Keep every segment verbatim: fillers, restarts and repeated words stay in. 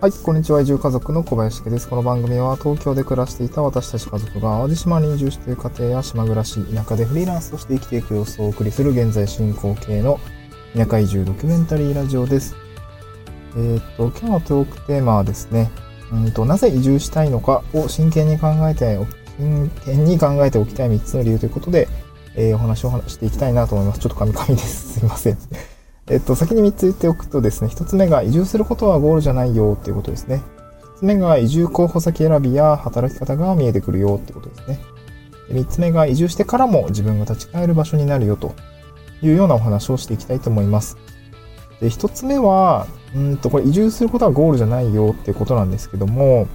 はい、こんにちは。移住家族の小林家です。この番組は東京で暮らしていた私たち家族が淡路島に移住している家庭や島暮らし、田舎でフリーランスとして生きていく様子をお送りする現在進行形の田舎移住ドキュメンタリーラジオです。えー、っと、今日のトークテーマはですね、うんと、なぜ移住したいのかを真剣に考えて、真剣に考えておきたいみっつの理由ということで、えー、お話をしていきたいなと思います。ちょっとカミカミです。すいません。えっと、先にみっつ言っておくとですね、ひとつめが移住することはゴールじゃないよっていうことですね。ひとつめが移住候補先選びや働き方が見えてくるよってことですね。みっつめが移住してからも自分が立ち返る場所になるよというようなお話をしていきたいと思います。で、ひとつめは、うんと、これ移住することはゴールじゃないよっていうことなんですけども、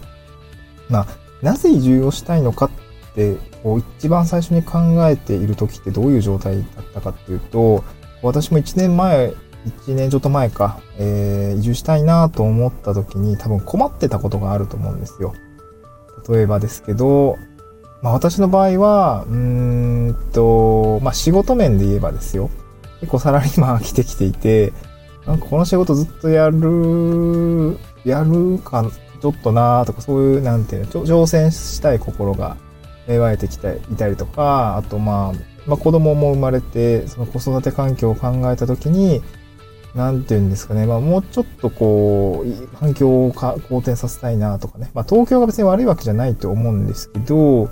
まあ、なぜ移住をしたいのかって、こう一番最初に考えている時ってどういう状態だったかっていうと、私もいちねんまえ、いちねんちょっと前か、えー、移住したいなと思った時に多分困ってたことがあると思うんですよ。例えばですけど、まあ私の場合は、うーんと、まあ仕事面で言えばですよ。結構サラリーマンが来てきていて、なんかこの仕事ずっとやる、やるか、ちょっとなーとかそういう、なんていうの、挑戦したい心が芽生えてきていたりとか、あとまあ、まあ子供も生まれて、その子育て環境を考えた時に、なんていうんですかね。まあもうちょっとこう、環境を好転させたいなとかね。まあ東京が別に悪いわけじゃないと思うんですけど、も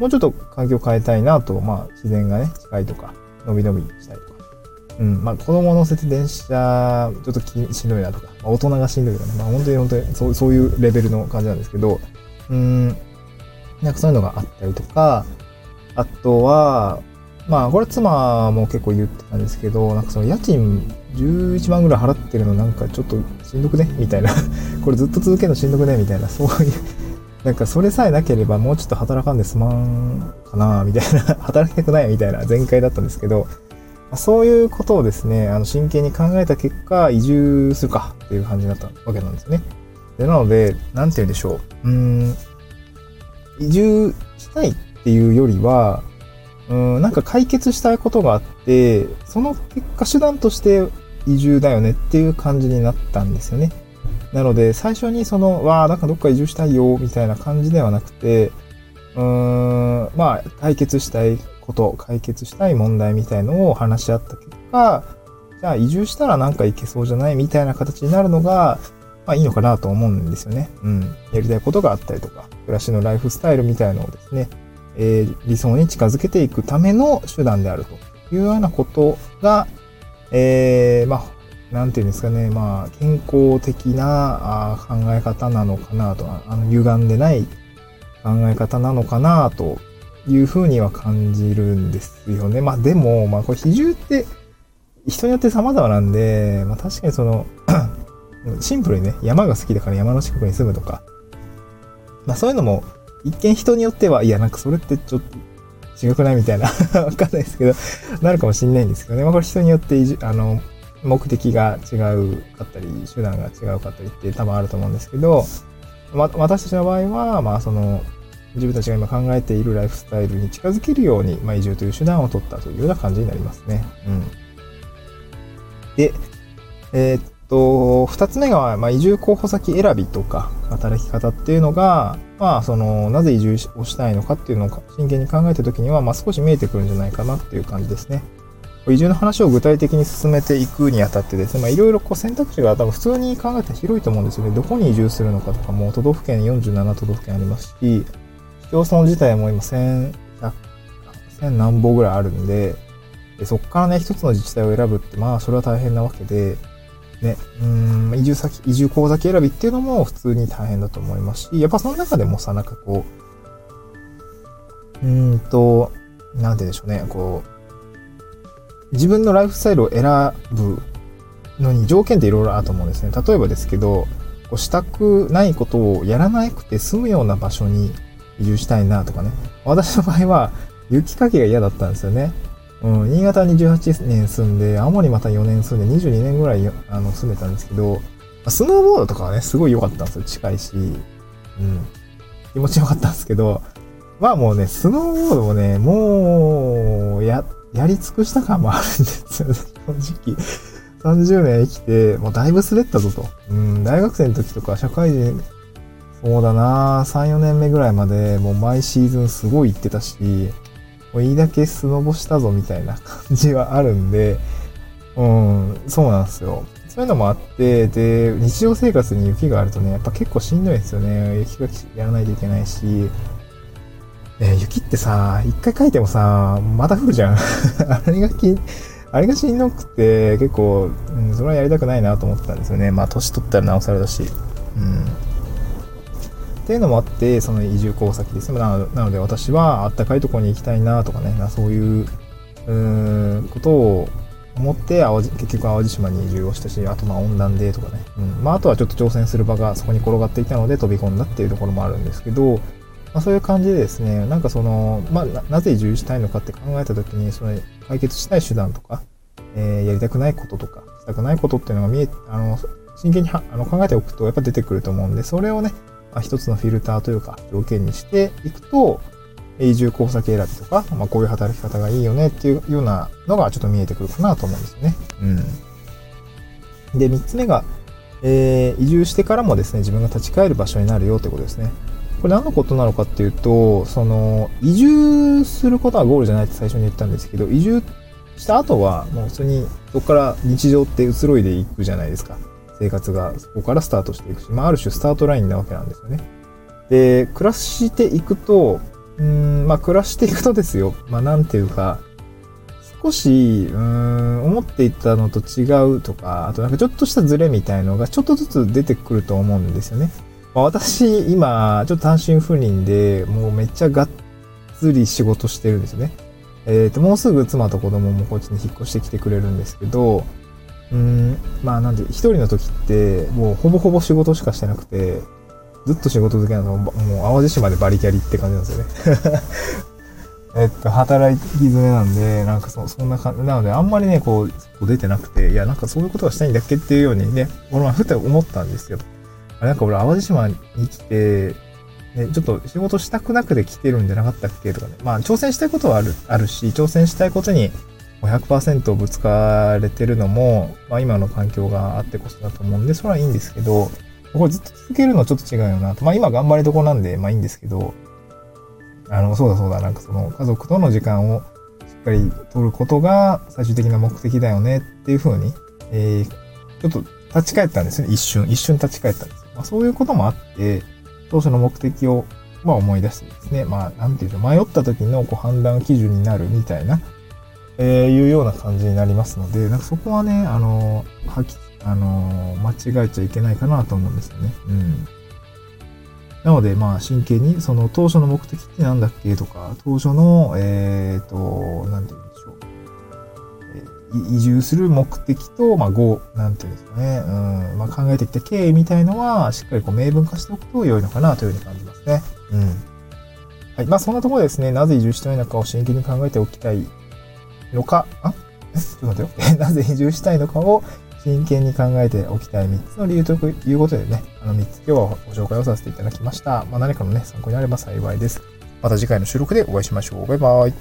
うちょっと環境を変えたいなと、まあ自然がね、近いとか、伸び伸びしたりとか。うん。まあ子供を乗せて電車、ちょっときしんどいなとか、まあ、大人がしんどいとかね。まあ本当に本当にそう、そういうレベルの感じなんですけど、うん。なんかそういうのがあったりとか、あとは、まあこれ妻も結構言ってたんですけど、なんかその家賃じゅういちまんぐらい払ってるのなんかちょっとしんどくねみたいなこれずっと続けるのしんどくねみたいな、そういうなんかそれさえなければもうちょっと働かんで済まんかなみたいな働きたくないみたいな全開だったんですけど、そういうことをですね、あの真剣に考えた結果移住するかっていう感じになったわけなんですよね。で、なのでなんて言うんでしょう、うーん移住したいっていうよりは、うん、なんか解決したいことがあって、その結果手段として移住だよねっていう感じになったんですよね。なので最初にその、わあ、なんかどっか移住したいよ、みたいな感じではなくて、うーん、まあ、解決したいこと、解決したい問題みたいのを話し合った結果、じゃあ移住したらなんかいけそうじゃないみたいな形になるのが、まあいいのかなと思うんですよね。うん。やりたいことがあったりとか、暮らしのライフスタイルみたいのをですね、えー、理想に近づけていくための手段であるというようなことが、えー、まあ、なんていうんですかね、まあ、健康的なあ考え方なのかなと、あの、歪んでない考え方なのかなというふうには感じるんですよね。まあ、でも、まあ、これ、比重って人によって様々なんで、まあ、確かにその、シンプルにね、山が好きだから山の近くに住むとか、まあ、そういうのも、一見人によっては、いや、なんかそれってちょっと違くないみたいな、わかんないですけど、なるかもしれないんですけどね。まあこれ人によって、あの、目的が違うかったり、手段が違うかったりって多分あると思うんですけど、ま、私たちの場合は、まあその、自分たちが今考えているライフスタイルに近づけるように、まあ移住という手段を取ったというような感じになりますね。うん。で、えー、っと、二つ目が、まあ移住候補先選びとか、働き方っていうのが、まあ、その、なぜ移住をしたいのかっていうのを真剣に考えたときには、まあ少し見えてくるんじゃないかなっていう感じですね。移住の話を具体的に進めていくにあたってですね、まあいろいろこう選択肢が多分普通に考えたら広いと思うんですよね。どこに移住するのかとかも、都道府県よんじゅうなな都道府県ありますし、市町村自体も今せんなんぼぐらいあるんで、でそこからね、一つの自治体を選ぶって、まあそれは大変なわけで、ね、うーん移住先、移住口先選びっていうのも普通に大変だと思いますし、やっぱその中でもさ、なんかこう、うーんと、なんて言うんでしょうね、こう、自分のライフスタイルを選ぶのに条件っていろいろあると思うんですね。例えばですけど、こうしたくないことをやらなくて済むような場所に移住したいなとかね。私の場合は、雪かきが嫌だったんですよね。うん、新潟にじゅうはちねん住んで、青森またよねん住んで、にじゅうにねんぐらいあの住めたんですけど、スノーボードとかはね、すごい良かったんですよ。近いし、うん。気持ち良かったんですけど、まあもうね、スノーボードもね、もう、や、やり尽くした感もあるんですよね、正直。さんじゅうねん生きて、もうだいぶ滑ったぞと。うん、大学生の時とか社会人、そうだなぁ、さん、よねんめぐらいまで、もう毎シーズンすごい行ってたし、もういいだけスノボしたぞみたいな感じはあるんで、うん、そうなんですよ。そういうのもあって、で、日常生活に雪があるとね、やっぱ結構しんどいんですよね。雪がやらないといけないし、ね、雪ってさ、一回かいてもさ、また降るじゃん。あれがき、あれがしんどくて、結構、うん、それはやりたくないなと思ってたんですよね。まあ、年取ったらなおさらだし。うん。っていうのもあって、その移住工先ですね。なので私は、あったかいところに行きたいなとかね、そういう、うーん、ことを思って淡路、結局淡路島に移住をしたし、あとまあ温暖でとかね。うん。まあ、あとはちょっと挑戦する場がそこに転がっていたので飛び込んだっていうところもあるんですけど、まあ、そういう感じでですね、なんかその、まあ、な, なぜ移住したいのかって考えたときに、その解決したい手段とか、えー、やりたくないこととか、したくないことっていうのが見え、あの、真剣にあの考えておくとやっぱ出てくると思うんで、それをね、まあ、一つのフィルターというか、条件にしていくと、移住工作選びとか、まあ、こういう働き方がいいよねっていうようなのがちょっと見えてくるかなと思うんですよね。うん。で、三つ目が、えー、移住してからもですね、自分が立ち返る場所になるよということですね。これ何のことなのかっていうと、その、移住することはゴールじゃないって最初に言ったんですけど、移住した後は、もう普通に、そこから日常って移ろいでいくじゃないですか。生活がそこからスタートしていくし、まあ、ある種スタートラインなわけなんですよね。で、暮らしていくと、うーん、まあ、暮らしていくとですよ。まあ、なんていうか、少し、うーん、思っていたのと違うとか、あとなんかちょっとしたズレみたいのが、ちょっとずつ出てくると思うんですよね。私、今、ちょっと単身赴任で、もうめっちゃがっつり仕事してるんですよね。えっと、もうすぐ妻と子供もこっちに引っ越してきてくれるんですけど、うーん、まあなんで、一人の時って、もうほぼほぼ仕事しかしてなくて、ずっと仕事好きなの、もう淡路島でバリキャリって感じなんですよね。えっと、働き詰めなんで、なんかそ、そんな感じ、なので、あんまりね、こう、こう出てなくて、いや、なんかそういうことがしたいんだっけっていうようにね、この前ふと思ったんですよ。なんか俺、淡路島に来て、ね、ちょっと仕事したくなくて来てるんじゃなかったっけとかね。まあ、挑戦したいことはある、あるし、挑戦したいことに ひゃくパーセント ぶつかれてるのも、まあ、今の環境があってこそだと思うんで、それはいいんですけど、これずっと続けるのはちょっと違うよなと。まあ、今頑張りどこなんで、まあいいんですけど、あの、そうだそうだ、なんかその、家族との時間をしっかり取ることが最終的な目的だよねっていうふうに、えー、ちょっと立ち返ったんですね。一瞬、一瞬立ち返ったんです。まあ、そういうこともあって、当初の目的を、まあ、思い出してですね、まあ、なんていうの、迷った時のこう判断基準になるみたいな、えー、いうような感じになりますので、なんかそこはね、あの、はき、あの、間違えちゃいけないかなと思うんですよね。うん。なので、まあ、真剣に、その当初の目的ってなんだっけとか、当初の、えーと、なんていうんでしょう。移住する目的と、まあ、ご、なんていうんですかね。うん。まあ、考えてきた経緯みたいのは、しっかりこう、明文化しておくと良いのかなというふうに感じますね。うん。はい。まあ、そんなところですね。なぜ移住したいのかを真剣に考えておきたいのか、あえちょっと待ってよ。なぜ移住したいのかを真剣に考えておきたいみっつの理由ということでね、あのみっつ今日はご紹介をさせていただきました。まあ、何かのね、参考になれば幸いです。また次回の収録でお会いしましょう。バイバイ。